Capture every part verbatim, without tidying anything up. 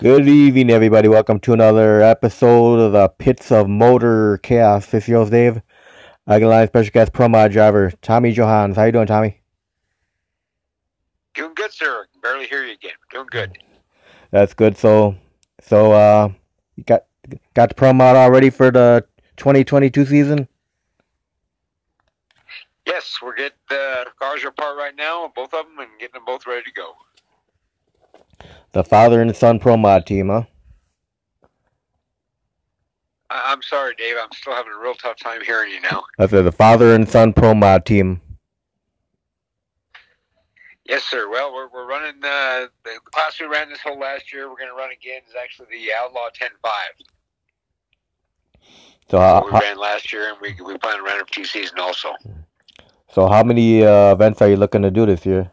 Good evening, everybody. Welcome to another episode of the Pits of Motor Chaos. This is yours, Dave. I can line special guest pro mod driver Tommy Johans. How you doing, Tommy? Doing good, sir. Barely hear you again. Doing good. That's good. So, so uh, you got got the pro mod all ready for the twenty twenty-two season? Yes, we're getting the cars apart right now, both of them, and getting them both ready to go. The father and son pro mod team, huh? I'm sorry, Dave. I'm still having a real tough time hearing you now. I said the father and son pro mod team. Yes, sir. Well, we're we're running uh, the class we ran this whole last year. We're going to run again. Is actually the Outlaw ten five. So uh, we ran last year, and we we plan to run it for two seasons also. So how many uh, events are you looking to do this year?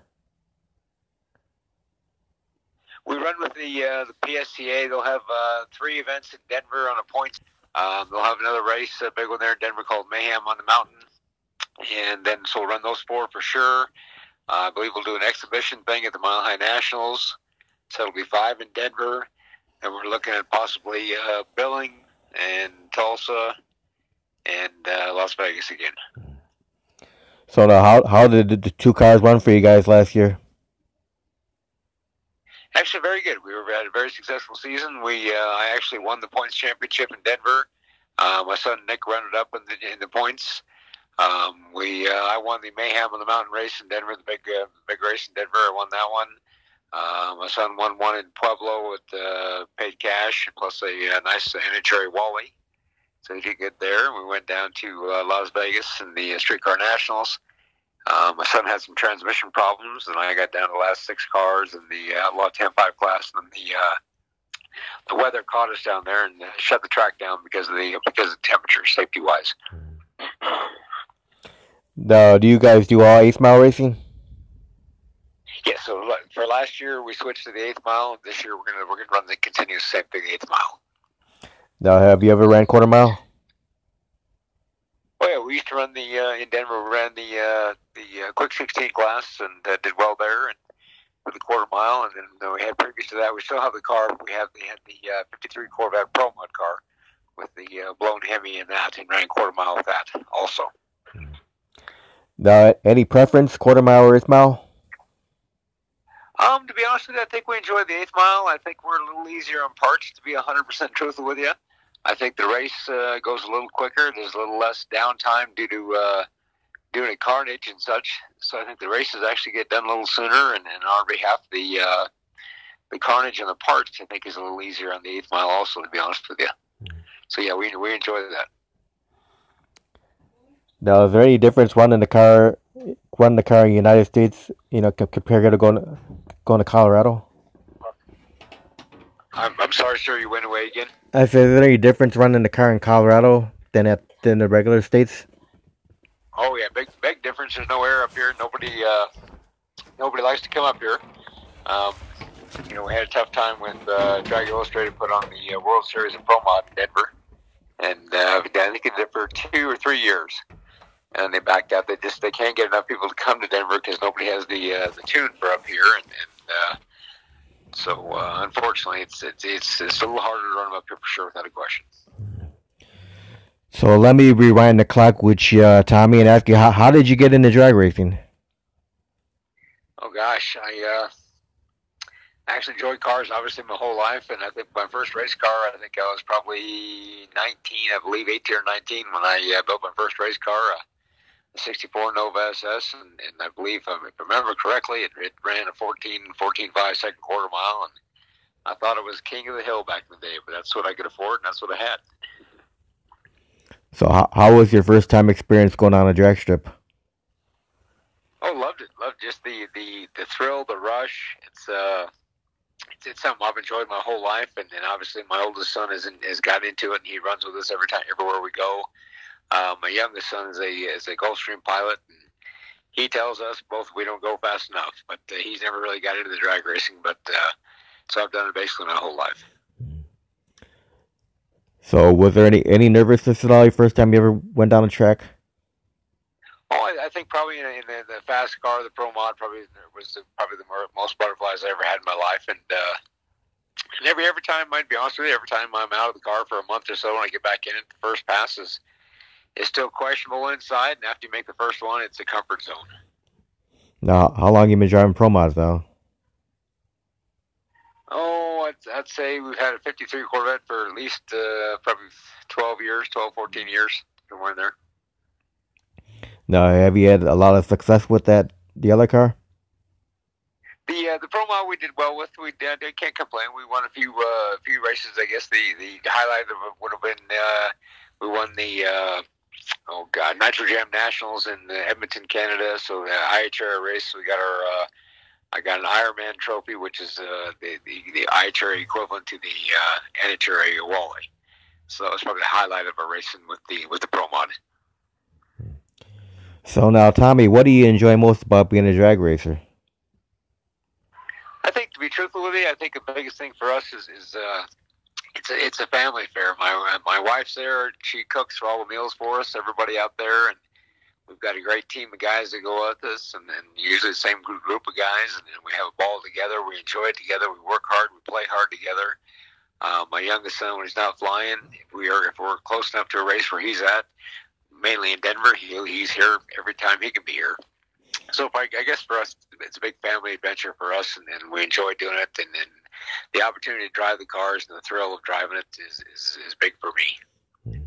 We run with the uh, the P S C A. They'll have uh, three events in Denver on a point. Um, they'll have another race, a big one there in Denver called Mayhem on the Mountain. And then so we'll run those four for sure. Uh, I believe we'll do an exhibition thing at the Mile High Nationals. So it'll be five in Denver. And we're looking at possibly uh, Billing and Tulsa and uh, Las Vegas again. So now how, how did the two cars run for you guys last year? Actually, very good. We were, had a very successful season. We, uh, I actually won the points championship in Denver. Uh, my son Nick rounded up in the, in the points. Um, we, uh, I won the Mayhem on the Mountain race in Denver, the big, uh, big race in Denver. I won that one. Uh, my son won one in Pueblo with uh, paid cash plus a uh, nice N H R A Wally. So he did good there. We went down to uh, Las Vegas in the uh, Streetcar Nationals. Uh, my son had some transmission problems, and I got down to the last six cars in the Outlaw ten five class, and then the uh, the weather caught us down there and shut the track down because of the because of the temperature, safety wise. Now, do you guys do all eighth mile racing? Yeah. So look, for last year we switched to the eighth mile. This year we're gonna we're gonna run the continuous same thing, eighth mile. Now, have you ever ran quarter mile? Oh yeah, we used to run the uh, in Denver. We ran the uh, the uh, quick sixteen class and uh, did well there, and for the quarter mile. And then uh, we had previous to that, we still have the car. We have we had the uh, fifty-three Corvette Pro Mod car with the uh, blown Hemi in that, and ran quarter mile with that also. Now, any preference, quarter mile or eighth mile? Um, to be honest with you, I think we enjoy the eighth mile. I think we're a little easier on parts. To be a hundred percent truthful with you. I think the race uh, goes a little quicker. There's a little less downtime due to uh, due to carnage and such. So I think the races actually get done a little sooner. And, and on our behalf, the uh, the carnage and the parts, I think, is a little easier on the eighth mile also, to be honest with you. So, yeah, we we enjoy that. Now, is there any difference running the car, running the car in the United States, you know, compared to going to, going to Colorado? I'm, I'm sorry, sir, you went away again. I said, is there any difference running the car in Colorado than at than the regular states? Oh yeah, big big difference. There's no air up here. Nobody uh, nobody likes to come up here. Um, you know, we had a tough time when uh, Drag Illustrated put on the uh, World Series of Pro Mod in Denver, and uh, I think it did for two or three years, and they backed out. They just they can't get enough people to come to Denver because nobody has the uh, the tune for up here, and. and uh, So, uh, unfortunately, it's, it's it's it's a little harder to run them up here for sure, without a question. So let me rewind the clock with you, uh, Tommy, and ask you, how, how did you get into drag racing? Oh, gosh. I uh, actually enjoyed cars, obviously, my whole life. And I think my first race car, I think I was probably nineteen, I believe, eighteen or nineteen, when I uh, built my first race car, uh, a sixty-four Nova S S, and, and I believe, if I remember correctly, it, it ran a fourteen, fourteen five second quarter mile, and I thought it was king of the hill back in the day, but that's what I could afford, and that's what I had. So how, how was your first time experience going on a drag strip? Oh, loved it. Loved just the, the, the thrill, the rush. It's uh, it's, it's something I've enjoyed my whole life, and, and obviously my oldest son is in, has got into it, and he runs with us every time, everywhere we go. Uh, my youngest son is a is a Gulfstream pilot, and he tells us both we don't go fast enough. But uh, he's never really got into the drag racing. But uh, so I've done it basically my whole life. So was there any, any nervousness at all your first time you ever went down the track? Oh, I, I think probably in, in the, the fast car, the Pro Mod, probably was the, probably the most butterflies I ever had in my life, and uh, And every every time, I'd be honest with you, every time I'm out of the car for a month or so, when I get back in it, the first pass is, is still questionable inside, and after you make the first one, it's a comfort zone. Now, how long have you been driving Pro Mods now? Oh, I'd, I'd say we've had a fifty-three Corvette for at least uh, probably twelve years, twelve, fourteen years, somewhere in there. Now, have you had a lot of success with that, the other car? The uh, the Pro Mod we did well with. We uh, can't complain. We won a few uh, few races. I guess the, the highlight of it would have been uh, we won the uh, oh god Nitro Jam Nationals in Edmonton, Canada. So the I H R A race, we got our uh, I got an Ironman trophy, which is uh, the, the the I H R A equivalent to the uh, N H R A Wally. So that was probably the highlight of our racing with the with the Pro Mod. So now, Tommy, what do you enjoy most about being a drag racer? I think, to be truthful with you, I think the biggest thing for us is, is uh, it's a, it's a family affair. My my wife's there; she cooks for all the meals for us. Everybody out there, and we've got a great team of guys that go with us, and then usually the same group group of guys, and then we have a ball together. We enjoy it together. We work hard. We play hard together. Uh, my youngest son, when he's not flying, if we are if we're close enough to a race where he's at, mainly in Denver, he he's here every time he can be here. So I, I guess for us, it's a big family adventure for us, and, and we enjoy doing it. And, and the opportunity to drive the cars and the thrill of driving it is, is, is big for me.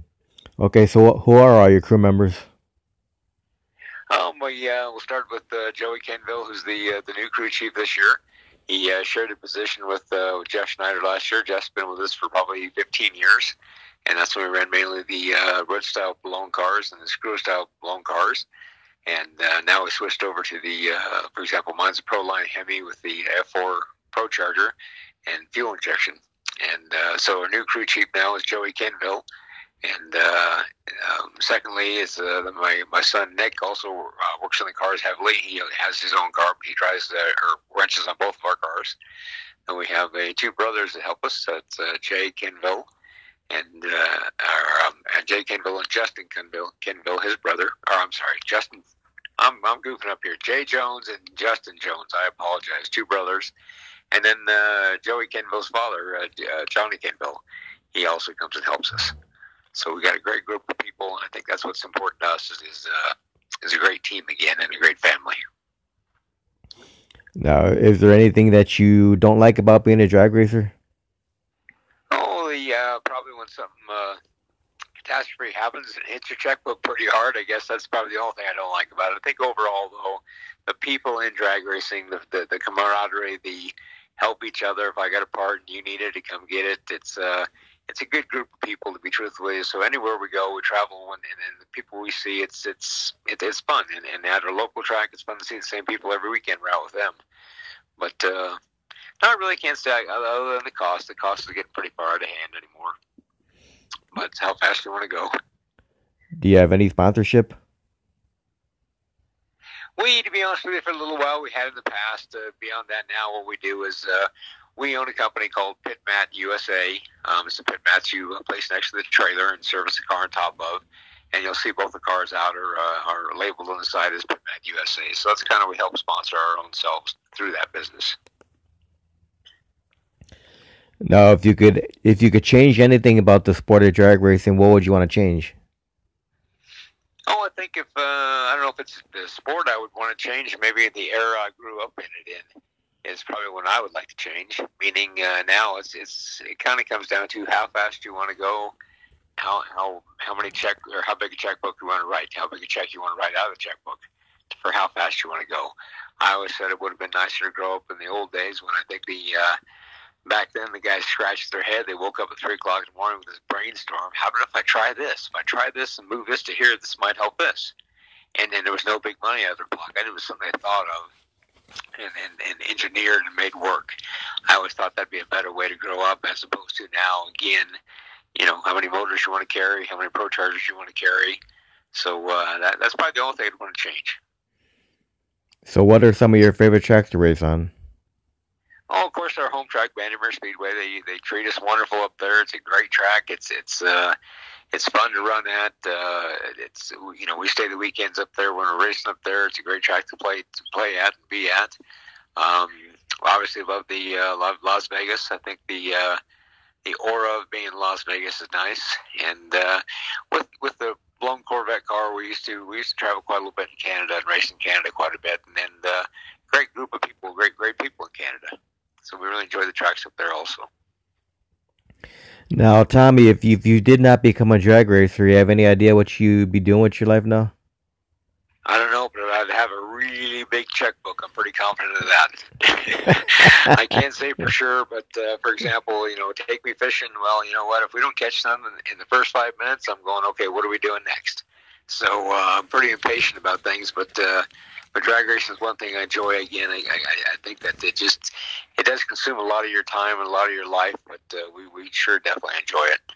Okay, so who are all your crew members? Um, well, yeah, we'll start with uh, Joey Kenville, who's the uh, the new crew chief this year. He uh, shared a position with, uh, with Jeff Schneider last year. Jeff's been with us for probably fifteen years, and that's when we ran mainly the uh, road-style blown cars and the screw-style blown cars. And uh, now we switched over to the, uh, for example, mine's a Pro Line Hemi with the F four Pro Charger and fuel injection. And uh, so our new crew chief now is Joey Kenville. And uh, um, secondly is uh, my, my son Nick also uh, works on the cars heavily. He has his own car, but he drives uh, or wrenches on both of our cars. And we have uh, two brothers that help us. That's uh, Jay Kenville. And uh, our, um, Jay Kenville and Justin Kenville, Kenville, his brother. Or I'm sorry, Justin. I'm I'm goofing up here. Jay Jones and Justin Jones. I apologize. Two brothers, and then uh, Joey Kenville's father, uh, uh, Johnny Kenville. He also comes and helps us. So we got a great group of people, and I think that's what's important to us is is, uh, is a great team again and a great family. Now, is there anything that you don't like about being a drag racer? Yeah, probably when something uh, catastrophe happens and hits your checkbook pretty hard. I guess that's probably the only thing I don't like about it. I think overall, though, the people in drag racing, the the, the camaraderie, the help each other. If I got a part and you need it, to come get it. It's uh, it's a good group of people, to be truthful with you. So anywhere we go, we travel, and, and the people we see, it's it's it, it's fun. And, and at our local track, it's fun to see the same people every weekend. We're out with them, but. Uh, No, I really can't say, other than the cost. The cost is getting pretty far out of hand anymore. But it's how fast you want to go. Do you have any sponsorship? We, to be honest with you, for a little while we had in the past. Uh, beyond that now, what we do is uh, we own a company called Pit Mat U S A. Um, it's a Pit Mats you place next to the trailer and service the car on top of. And you'll see both the cars out are, uh, are labeled on the side as Pit Mat U S A. So that's kind of we help sponsor our own selves through that business. Now, if you could, if you could change anything about the sport of drag racing, what would you want to change? Oh, I think if uh, I don't know if it's the sport I would want to change. Maybe the era I grew up in it in is probably what I would like to change. Meaning uh, now, it's it's it kind of comes down to how fast you want to go, how how how many check or how big a checkbook you want to write, how big a check you want to write out of the checkbook for how fast you want to go. I always said it would have been nicer to grow up in the old days when I think the uh, back then, the guys scratched their head. They woke up at three o'clock in the morning with this brainstorm. How about if I try this? If I try this and move this to here, this might help this. And then there was no big money out of the block. It was something I thought of and, and, and engineered and made work. I always thought that'd be a better way to grow up as opposed to now, again, you know, how many motors you want to carry, how many pro chargers you want to carry. So uh, that, that's probably the only thing I'd want to change. So what are some of your favorite tracks to race on? Oh, of course, our home track, Bandimere Speedway. They they treat us wonderful up there. It's a great track. It's it's uh, it's fun to run at. Uh, it's you know we stay the weekends up there when we're racing up there. It's a great track to play to play at and be at. Um, obviously love the uh, love Las Vegas. I think the uh, the aura of being in Las Vegas is nice. And uh, with with the blown Corvette car, we used to we used to travel quite a little bit in Canada and race in Canada quite a bit. And then uh, great group of people, great great people in Canada. So we really enjoy the tracks up there also. Now, Tommy, if you, if you did not become a drag racer, you have any idea what you'd be doing with your life now? I don't know, but I'd have a really big checkbook. I'm pretty confident of that. I can't say for sure, but uh, for example, you know, take me fishing. Well, you know what? If we don't catch something in the first five minutes, I'm going, okay, what are we doing next? So uh, I'm pretty impatient about things, but uh, but drag racing is one thing I enjoy. Again, I, I, I think that it just it does consume a lot of your time and a lot of your life, but uh, we we sure definitely enjoy it.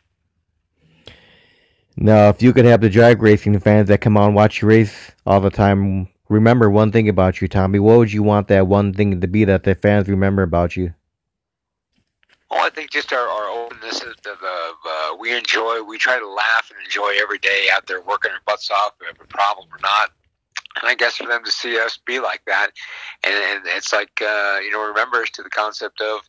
Now, if you could have the drag racing fans that come out and watch you race all the time remember one thing about you, Tommy, what would you want that one thing to be that the fans remember about you? Well, I think just our, our openness of uh, uh, we enjoy, we try to laugh and enjoy every day out there working our butts off, if we have a problem or not. And I guess for them to see us be like that, and, and it's like, uh, you know, remember us to the concept of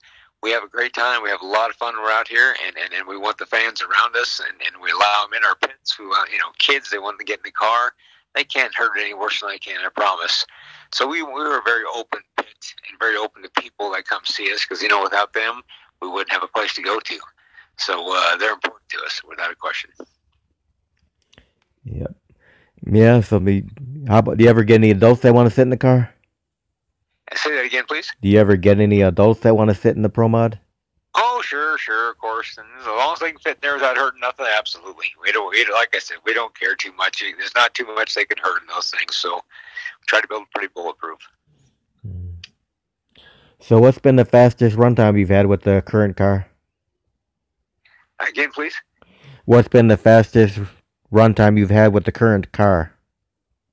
we have a great time, we have a lot of fun when we're out here, and, and, and we want the fans around us, and, and we allow them in our pits. We want, you know, kids, they want to get in the car. They can't hurt it any worse than I can, I promise. So we, we were very open pit and very open to people that come see us because, you know, without them, we wouldn't have a place to go to. So uh, they're important to us, without a question. Yep. Yeah, so the, how about, do you ever get any adults that want to sit in the car? Say that again, please. Do you ever get any adults that want to sit in the Pro Mod? Oh, sure, sure, of course. And as long as they can fit in there without hurting nothing, absolutely. We don't, we, like I said, we don't care too much. There's not too much they can hurt in those things, so we try to build pretty bulletproof. So what's been the fastest runtime you've had with the current car? Again, please? What's been the fastest runtime you've had with the current car?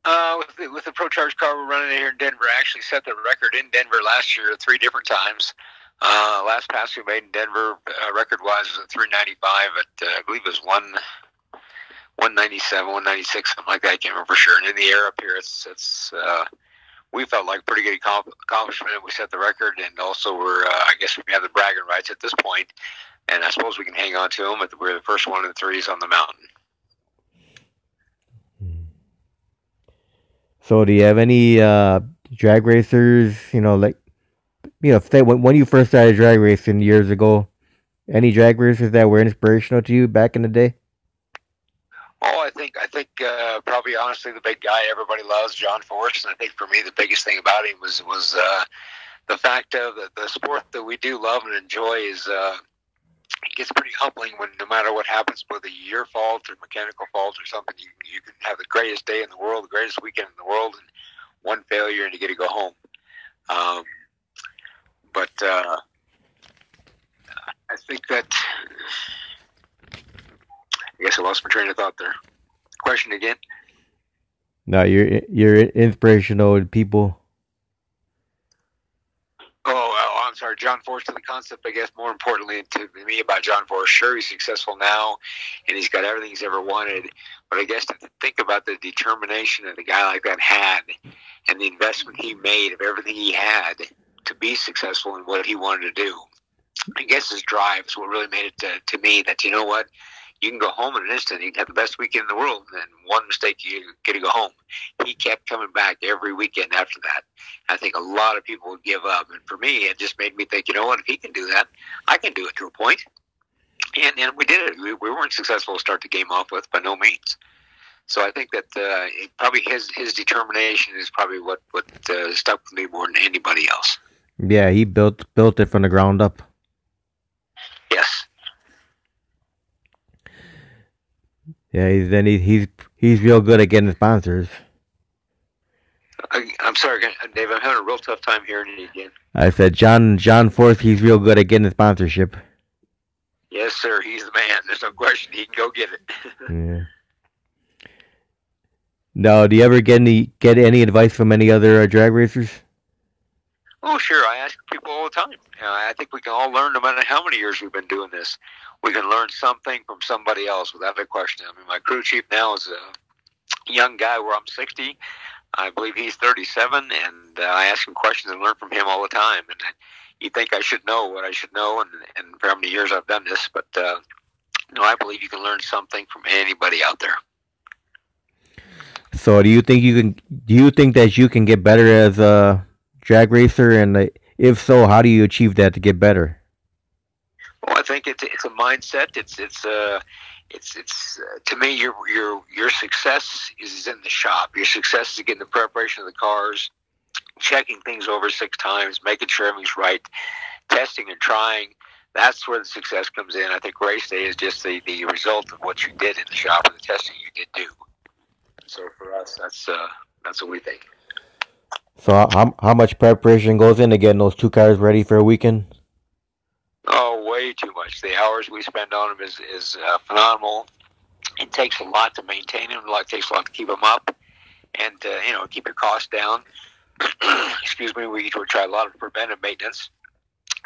Uh, with the, with the Pro Charge car we're running here in Denver, I actually set the record in Denver last year three different times. Uh, last pass we made in Denver, uh, record-wise, was at three ninety-five. At, uh, I believe it was one ninety-seven, one ninety-six, something like that. I can't remember for sure. And in the air up here, it's... it's uh, we felt like a pretty good accomplishment. We set the record, and also we're, uh, I guess we have the bragging rights at this point, and I suppose we can hang on to them. But we're the first one of the threes on the mountain. So do you have any uh, drag racers, you know, like, you know, if they, when, when you first started drag racing years ago, any drag racers that were inspirational to you back in the day? Oh, I think I think uh, probably honestly the big guy everybody loves, John Force, and I think for me the biggest thing about him was was uh, the fact of that the sport that we do love and enjoy is uh, it gets pretty humbling when no matter what happens, whether your fault or mechanical fault or something, you you can have the greatest day in the world, the greatest weekend in the world, and one failure and you get to go home. Um, but uh, I think that. I guess I lost my train of thought there. Question again? No, you're you're inspirational people. Oh, I'm sorry, John Force. To the concept, I guess more importantly to me about John Force. Sure, he's successful now, and he's got everything he's ever wanted. But I guess to think about the determination that a guy like that had, and the investment he made of everything he had to be successful in what he wanted to do. I guess his drive is what really made it to, to me that you know what. You can go home in an instant. You can have the best weekend in the world, and one mistake, you get to go home. He kept coming back every weekend after that. I think a lot of people would give up, and for me, it just made me think, you know what, if he can do that, I can do it to a point. And and we did it. We, we weren't successful to start the game off with, by no means. So I think that uh, it probably his his determination is probably what what uh, stuck with me more than anybody else. Yeah, he built built it from the ground up. Yes. Yeah, he's then he, he's he's real good at getting sponsors. I, I'm sorry, Dave. I'm having a real tough time hearing you again. I said John John Force. He's real good at getting the sponsorship. Yes, sir. He's the man. There's no question. He can go get it. Yeah. Now, do you ever get any get any advice from any other uh, drag racers? Oh, sure. I ask people all the time. Uh, I think we can all learn no matter how many years we've been doing this. We can learn something from somebody else without a question. I mean, my crew chief now is a young guy where I'm sixty. I believe he's thirty-seven, and uh, I ask him questions and learn from him all the time. And you think I should know what I should know, and, and for how many years I've done this, but uh, no, I believe you can learn something from anybody out there. So, do you think you can? Do you think that you can get better as a drag racer? And uh, if so, how do you achieve that to get better? Well, I think it's it's a mindset. It's it's uh It's it's uh, to me your your your success is in the shop. Your success is getting the preparation of the cars, checking things over six times, making sure everything's right, testing and trying. That's where the success comes in. I think race day is just the, the result of what you did in the shop and the testing you did do. So for us, that's uh, that's what we think. So how how much preparation goes into getting those two cars ready for a weekend? Oh, way too much. The hours we spend on them is, is uh, phenomenal. It takes a lot to maintain them. It takes a lot to keep them up and, uh, you know, keep your costs down. Excuse me. We, we try a lot of preventive maintenance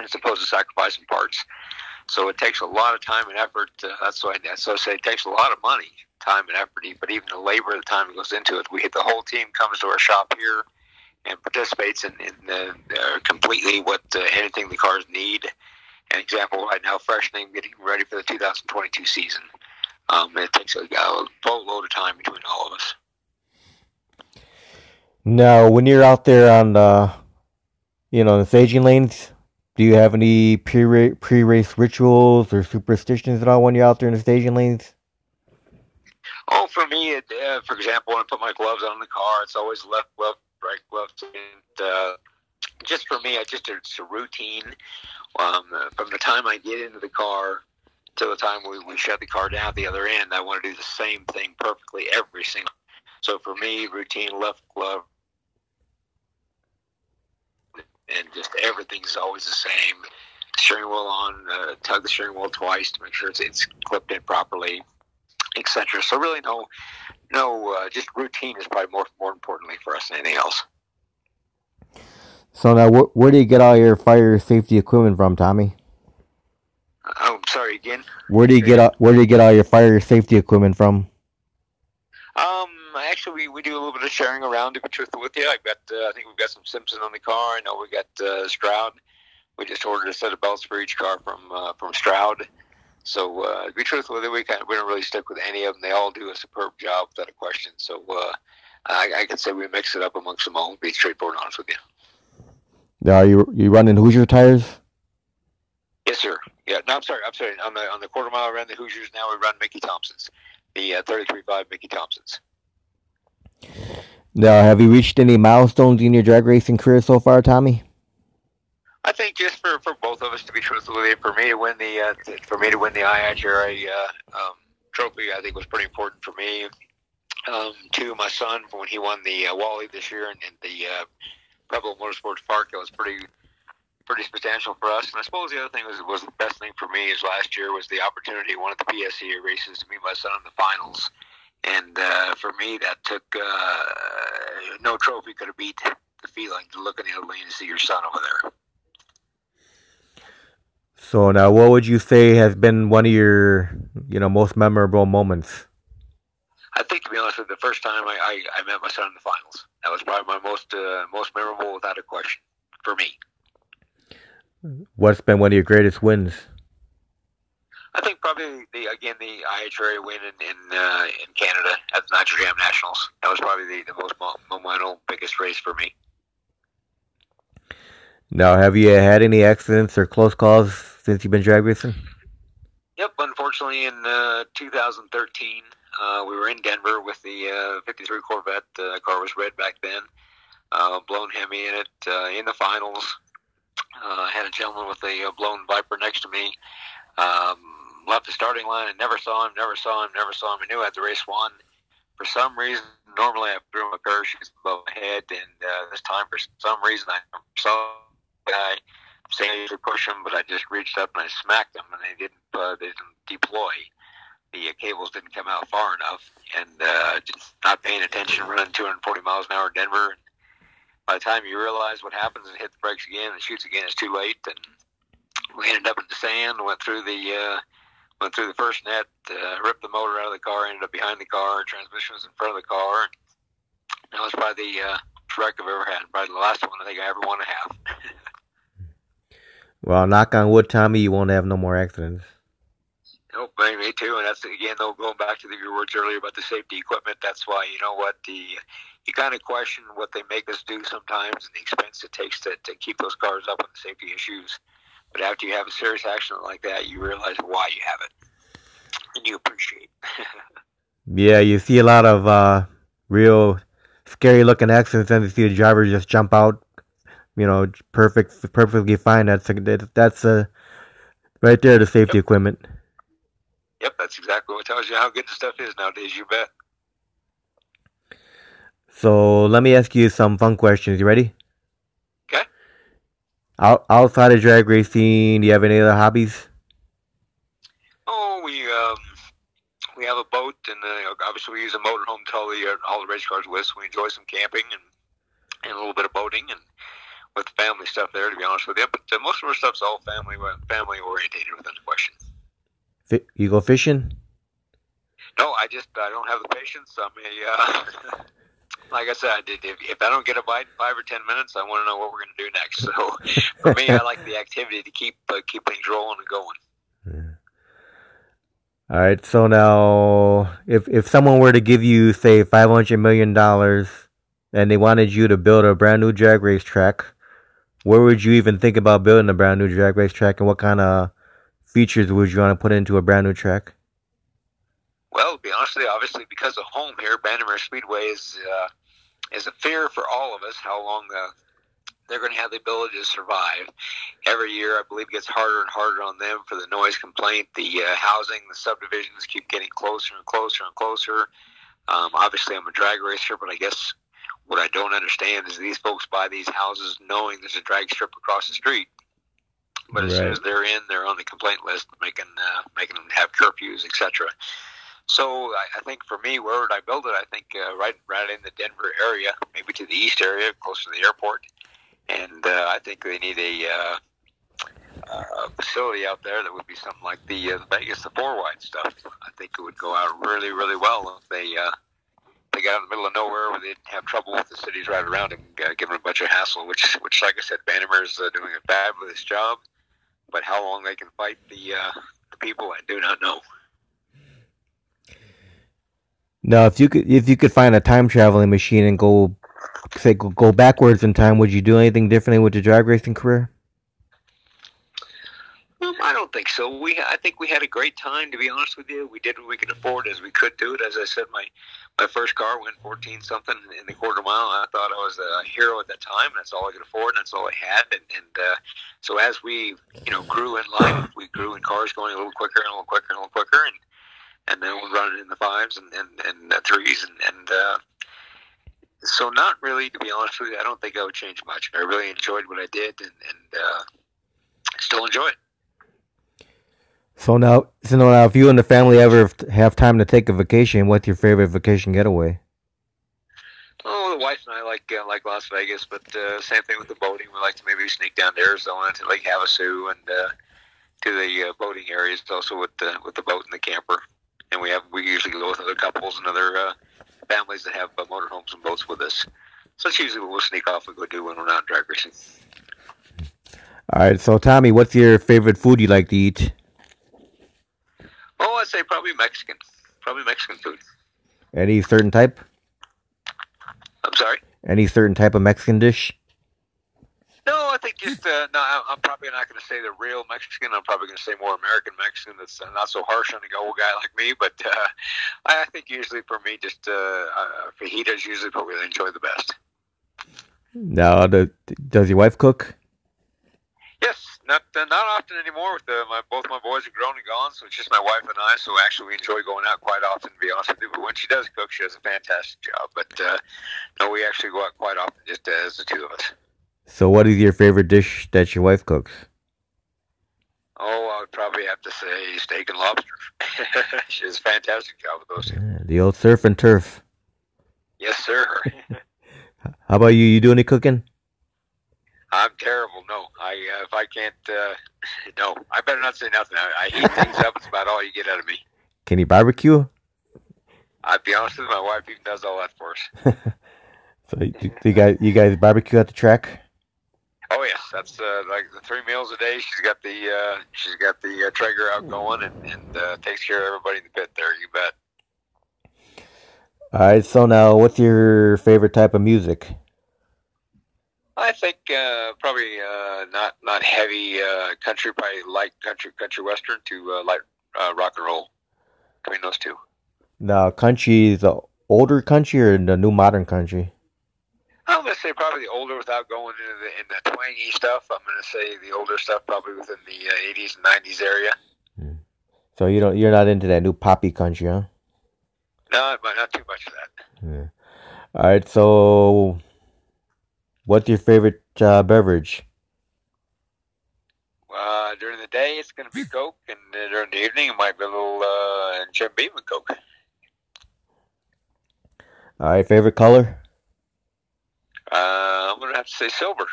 as opposed to sacrificing parts. So it takes a lot of time and effort. Uh, that's why I so say it takes a lot of money, time and effort, but even the labor, the time that goes into it. We hit the whole team comes to our shop here and participates in, in uh, uh, completely what uh, anything the cars need. An example right now, freshening, getting ready for the two thousand twenty-two season. Um, it takes a, a boatload of time between all of us. Now, when you're out there on the, you know, the staging lanes, do you have any pre pre-race rituals or superstitions at all when you're out there in the staging lanes? Oh, for me, it, uh, for example, when I put my gloves on the car, it's always left glove, right glove, and uh, just for me, I just it's a routine. Um, from the time I get into the car to the time we, we shut the car down at the other end, I want to do the same thing perfectly every single. So for me, routine left glove, and just everything's always the same. Steering wheel on, uh, tug the steering wheel twice to make sure it's it's clipped in properly, et cetera. So really, no, no, uh, just routine is probably more more importantly for us than anything else. So now, wh where do you get all your fire safety equipment from, Tommy? I'm sorry again. Where do you get all, where do you get all your fire safety equipment from? Um, actually, we, we do a little bit of sharing around. To be truthful with you, I got uh, I think we've got some Simpson on the car. I know we got uh, Stroud. We just ordered a set of belts for each car from uh, from Stroud. So uh, to be truthful with you, we kind of we don't really stick with any of them. They all do a superb job without a question. So uh, I, I can say we mix it up amongst them all. We'll be straightforward honest with you. Are you you running Hoosier tires? Yes, sir. Yeah. No, I'm sorry. I'm sorry. On the on the quarter mile, I ran the Hoosiers. Now we run Mickey Thompsons, the uh, thirty-three point five Mickey Thompsons. Now, have you reached any milestones in your drag racing career so far, Tommy? I think just for, for both of us to be truthful with you, for me to win the uh, for me to win the I H R A uh, um, trophy, I think was pretty important for me. Um, to my son when he won the uh, Wally this year and, and the. Uh, Pueblo Motorsports Park, that was pretty pretty substantial for us. And I suppose the other thing was was the best thing for me is last year was the opportunity one of the P S C A races to meet my son in the finals. And uh, for me, that took uh, no trophy could have beat the feeling to look in the other lane and see your son over there. So now, what would you say has been one of your you know most memorable moments? I think, to be honest with you, the first time I, I, I met my son in the finals. That was probably my most uh, most memorable, without a question, for me. What's been one of your greatest wins? I think probably, the again, the I H R A win in in, uh, in Canada at the Nitro Jam Nationals. That was probably the, the most monumental, biggest race for me. Now, have you had any accidents or close calls since you've been drag racing? Yep, unfortunately, in uh, two thousand thirteen... Uh, we were in Denver with the uh, fifty-three Corvette. The uh, car was red back then. Uh, blown Hemi in it uh, in the finals. Uh, had a gentleman with a blown Viper next to me. Um, left the starting line and never saw him, never saw him, never saw him. I knew I had the race won. For some reason, normally I threw my parachutes above my head, and uh, this time for some reason I saw the guy. I'm saying I usually push him, but I just reached up and I smacked him, and they didn't, uh, they didn't deploy. The cables didn't come out far enough, and uh, just not paying attention, running two hundred forty miles an hour in Denver. And by the time you realize what happens and hit the brakes again and shoots again, it's too late. And we ended up in the sand, went through the uh, went through the first net, uh, ripped the motor out of the car, ended up behind the car, transmission was in front of the car. That was probably the uh, wreck I've ever had. Probably the last one I think I ever want to have. Well, knock on wood, Tommy, you won't have no more accidents. Nope, me too. And that's, again, though, going back to the, your words earlier about the safety equipment, that's why, you know what, the you kind of question what they make us do sometimes and the expense it takes to, to keep those cars up with the safety issues. But after you have a serious accident like that, you realize why you have it. And you appreciate it. Yeah, you see a lot of uh, real scary-looking accidents, and you see the driver just jump out, you know, perfect, perfectly fine. That's a, that's a, right there, the safety yep. equipment. Yep, that's exactly what tells you how good the stuff is nowadays, you bet. So let me ask you some fun questions. You ready? Okay. Out, outside of drag racing, do you have any other hobbies? Oh, we um, we have a boat, and uh, obviously we use a motorhome to haul the, uh, all the race cars with, so we enjoy some camping and, and a little bit of boating and with family stuff there, to be honest with you. But uh, most of our stuff's all family, family orientated within the question. You go fishing? No, I just I don't have the patience. I mean, uh, like I said, if, if I don't get a bite in five or ten minutes, I want to know what we're going to do next. So for me, I like the activity to keep uh, keep things rolling and going. Yeah. All right. So now, if if someone were to give you, say, five hundred million dollars, and they wanted you to build a brand new drag race track, where would you even think about building a brand new drag race track, and what kind of features would you want to put into a brand new track? Well, to be honest with you, obviously because of home here, Bandimere Speedway is uh, is a fear for all of us how long uh, they're going to have the ability to survive. Every year, I believe, it gets harder and harder on them for the noise complaint. The uh, housing, the subdivisions keep getting closer and closer and closer. Um, obviously, I'm a drag racer, but I guess what I don't understand is these folks buy these houses knowing there's a drag strip across the street. But as right. soon as they're in, they're on the complaint list, making uh, making them have curfews, et cetera. So I, I think for me, where would I build it? I think uh, right right in the Denver area, maybe to the east area, close to the airport. And uh, I think they need a uh, uh, facility out there that would be something like the uh, Vegas, the four wide stuff. I think it would go out really, really well if they uh, they got in the middle of nowhere where they'd have trouble with the cities right around them, uh, giving them a bunch of hassle. Which, which like I said, Bandimere's uh, doing a fabulous job. But how long they can fight the, uh, the people, I do not know. Now, if you could, if you could find a time traveling machine and go, say, go backwards in time, would you do anything differently with your drag racing career? Um, I don't think so. We, I think we had a great time. To be honest with you, we did what we could afford as we could do it. As I said, my my first car went fourteen something in the quarter mile. I thought I was a hero at that time. That's all I could afford. And that's all I had. And, and uh, so as we, you know, grew in life, we grew in cars, going a little quicker and a little quicker and a little quicker, and and then we're running in the fives and and, and the threes, and and uh, so not really. To be honest with you, I don't think I would change much. I really enjoyed what I did, and and uh, still enjoy it. So now, so now, if you and the family ever have time to take a vacation, what's your favorite vacation getaway? Oh, the wife and I like uh, like Las Vegas, but uh, same thing with the boating. We like to maybe sneak down to Arizona to Lake Havasu and uh, to the uh, boating areas, also with the with the boat and the camper. And we have we usually go with other couples and other uh, families that have uh, motorhomes and boats with us. So that's usually what we'll sneak off and go do when we're not drag racing. All right, so Tommy, what's your favorite food you like to eat? Oh, I'd say probably Mexican. Probably Mexican food. Any certain type? I'm sorry? Any certain type of Mexican dish? No, I think just, uh, no, I'm probably not going to say the real Mexican. I'm probably going to say more American Mexican that's not so harsh on a old guy like me. But uh, I think usually for me, just uh, uh, fajitas usually probably enjoy the best. Now, the, does your wife cook? Yes, not uh, not often anymore. With the, my, both my boys are grown and gone, so it's just my wife and I. So actually, we enjoy going out quite often, to be honest with you. But when she does cook, she does a fantastic job. But uh, no, we actually go out quite often, just as the two of us. So, what is your favorite dish that your wife cooks? Oh, I would probably have to say steak and lobster. She does a fantastic job with those two. Yeah, the old surf and turf. Yes, sir. How about you? You do any cooking? I'm terrible. No, I uh, if I can't, uh, no, I better not say nothing. I, I heat things up. It's about all you get out of me. Can you barbecue? I'd be honest with you, my wife even does all that for us. So you, you guys, you guys barbecue at the track? Oh yes, that's uh, like the three meals a day. She's got the uh, she's got the uh, Traeger out going, and, and uh, takes care of everybody in the pit there. You bet. All right. So now, what's your favorite type of music? I think uh, probably uh, not not heavy uh, country, probably light country, country western to uh, light uh, rock and roll. Between those two. Now, country, the older country or the new modern country? I'm going to say probably the older without going into the, in the twangy stuff. I'm going to say the older stuff probably within the uh, eighties and nineties area. Hmm. So you don't, you're not into that new poppy country, huh? No, but not too much of that. Yeah. All right, so what's your favorite uh, beverage? Uh, during the day, it's going to be Coke, and uh, during the evening, it might be a little uh, Jim Beam with Coke. All right, favorite color? Uh, I'm going to have to say silver.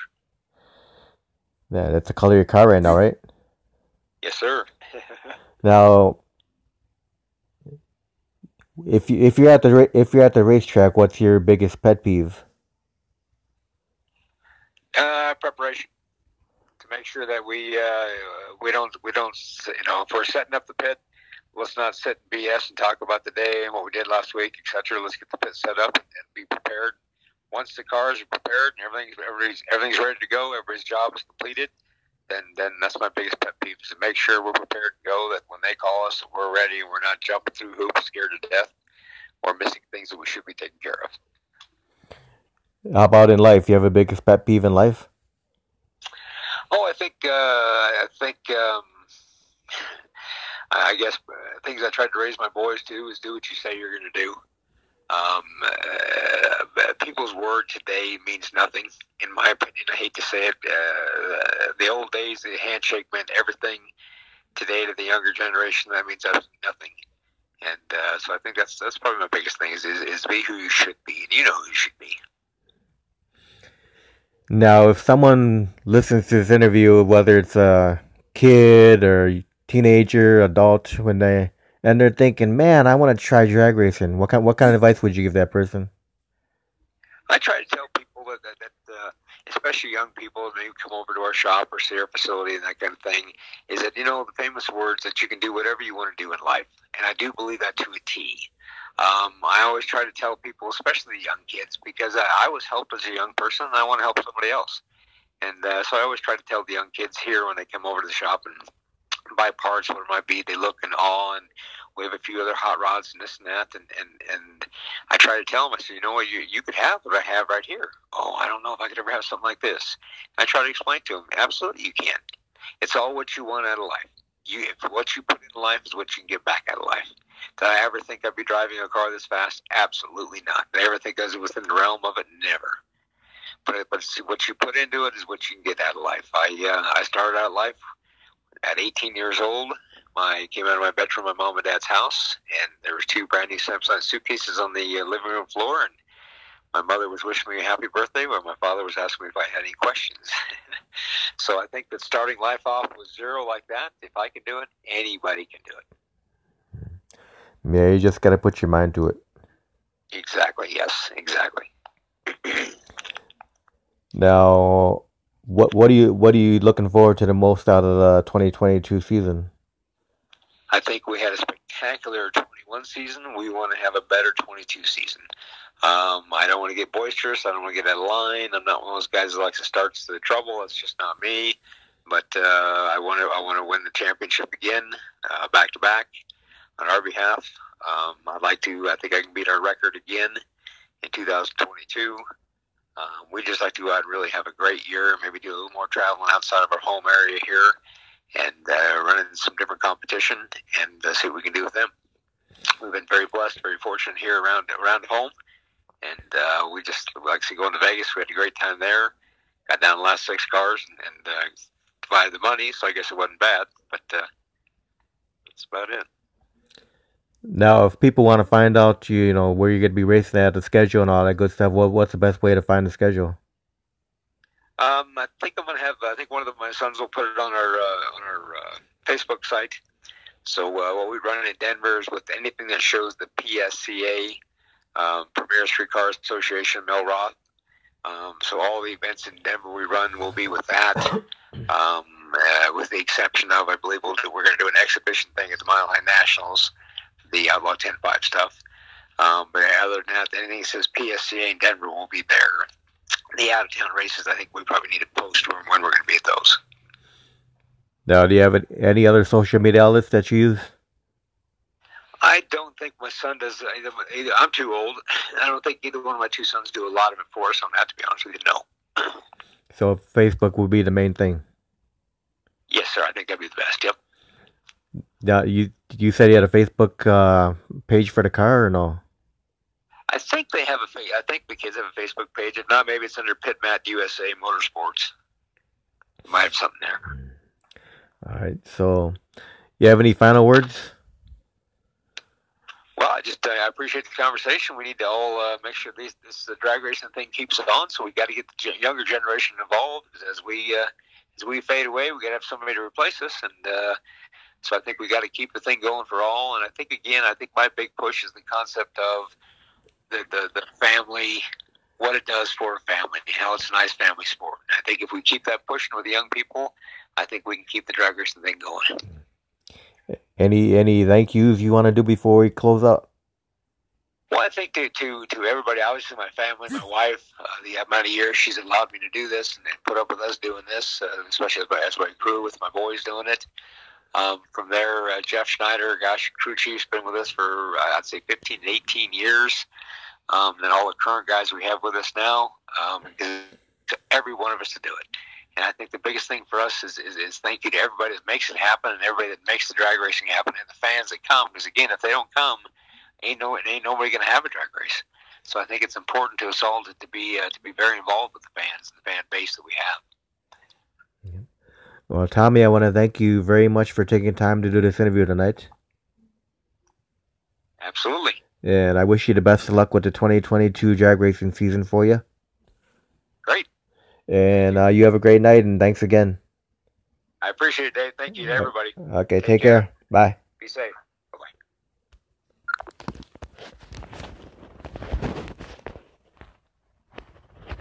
Yeah, that's the color of your car right now, right? Yes, sir. Now, if you if you're at the if you're at the racetrack, what's your biggest pet peeve? Uh, preparation. To make sure that we uh, we don't we don't you know, if we're setting up the pit, let's not sit and B S and talk about the day and what we did last week, et cetera. Let's get the pit set up and be prepared. Once the cars are prepared and everything's everybody's everything's ready to go, everybody's job is completed, then then that's my biggest pet peeve, is to make sure we're prepared to go, that when they call us, we're ready and we're not jumping through hoops scared to death or missing things that we should be taking care of. How about in life? You have a biggest pet peeve in life? Oh, I think uh, I think um, I guess things I tried to raise my boys to is do what you say you're going to do. Um, uh, people's word today means nothing, in my opinion. I hate to say it. Uh, the old days, the handshake meant everything. Today, to the younger generation, that means absolutely nothing. And uh, so I think that's that's probably my biggest thing is, is is be who you should be, and you know who you should be. Now, if someone listens to this interview, whether it's a kid or teenager, adult, when they and they're thinking, "Man, I want to try drag racing," what kind what kind of advice would you give that person? I try to tell people that, that, that uh, especially young people, they come over to our shop or see our facility and that kind of thing, is that, you know, the famous words that you can do whatever you want to do in life, and I do believe that to a T. Um, I always try to tell people, especially the young kids, because I, I was helped as a young person, and I want to help somebody else. And uh, so I always try to tell the young kids here when they come over to the shop and buy parts, what it might be, they look in awe, and we have a few other hot rods and this and that, and, and, and I try to tell them, I said, you know what, you, you could have what I have right here. Oh, I don't know if I could ever have something like this. And I try to explain to them, absolutely you can. It's all what you want out of life. You, if what you put in life is what you can get back out of life. Did I ever think I'd be driving a car this fast? Absolutely not. Did I ever think I was within the realm of it? Never. But, but see, what you put into it is what you can get out of life. I uh, I started out life at eighteen years old. I came out of my bedroom at my mom and dad's house, and there were two brand new Simpson suitcases on the uh, living room floor, and my mother was wishing me a happy birthday, where my father was asking me if I had any questions. So I think that starting life off with zero like that, if I can do it, anybody can do it. Yeah, you just got to put your mind to it. Exactly, yes, exactly. Now, what what do you what are you looking forward to the most out of the twenty twenty-two season? I think we had a spectacular twenty-one season. We want to have a better twenty-two season. Um, I don't want to get boisterous. I don't want to get out of line. I'm not one of those guys that likes to start the trouble. That's just not me. But uh, I want to. I want to win the championship again, uh, back to back, on our behalf. Um, I'd like to. I think I can beat our record again in two thousand twenty-two. Um, we just like to go out and really have a great year. Maybe do a little more traveling outside of our home area here, and uh, run into some different competition and uh, see what we can do with them. We've been very blessed, very fortunate here around around home. And uh, we just, actually going to Vegas, we had a great time there. Got down the last six cars and, and uh, divided the money, so I guess it wasn't bad. But uh, that's about it. Now, if people want to find out, you, you know, where you're going to be racing at, the schedule and all that good stuff, what what's the best way to find the schedule? Um, I think I'm going to have, I think one of the, my sons will put it on our, uh, on our uh, Facebook site. So uh, what we run in Denver is with anything that shows the P S C A, Um, Premier Streetcar Association, Mel Roth, Um, so all the events in Denver we run will be with that, um, uh, with the exception of, I believe we'll do, we're going to do an exhibition thing at the Mile High Nationals, the Outlaw ten five stuff. Um, but other than that, anything that says P S C A in Denver will be there. The out-of-town races, I think we probably need to post when we're going to be at those. Now, do you have any other social media outlets that you use? I don't think my son does. Either, either, I'm too old. I don't think either one of my two sons do a lot of it for us. I'm going to have to be honest with you, no. So Facebook would be the main thing? Yes, sir. I think that'd be the best, yep. Now, you you said you had a Facebook uh, page for the car or no? I think they have a. I think the kids have a Facebook page. If not, maybe it's under Pit Mat U S A Motorsports. You might have something there. All right. So, you have any final words? Well, I just uh, I appreciate the conversation. We need to all uh, make sure these, this the drag racing thing keeps it on. So we got to get the younger generation involved as we uh, as we fade away. We got to have somebody to replace us, and uh, so I think we got to keep the thing going for all. And I think again, I think my big push is the concept of The, the the family, what it does for a family, how it's a nice family sport. And I think if we keep that pushing with the young people, I think we can keep the drag racing thing going. Any any thank yous you want to do before we close up? Well, I think to to, to everybody, obviously my family, my wife, uh, the amount of years she's allowed me to do this and put up with us doing this, uh, especially as my, as my crew with my boys doing it. Um, from there, uh, Jeff Schneider, gosh, crew chief's been with us for, uh, I'd say, fifteen to eighteen years. Um, and all the current guys we have with us now, um, is to every one of us to do it. And I think the biggest thing for us is, is, is thank you to everybody that makes it happen and everybody that makes the drag racing happen and the fans that come. Because, again, if they don't come, ain't no ain't nobody going to have a drag race. So I think it's important to us all to, to be uh, to be very involved with the fans and the fan base that we have. Well, Tommy, I want to thank you very much for taking time to do this interview tonight. Absolutely. And I wish you the best of luck with the twenty twenty-two drag racing season for you. Great. And uh, you have a great night, and thanks again. I appreciate it, Dave. Thank you to everybody. Okay, take, take care. care. Bye. Be safe.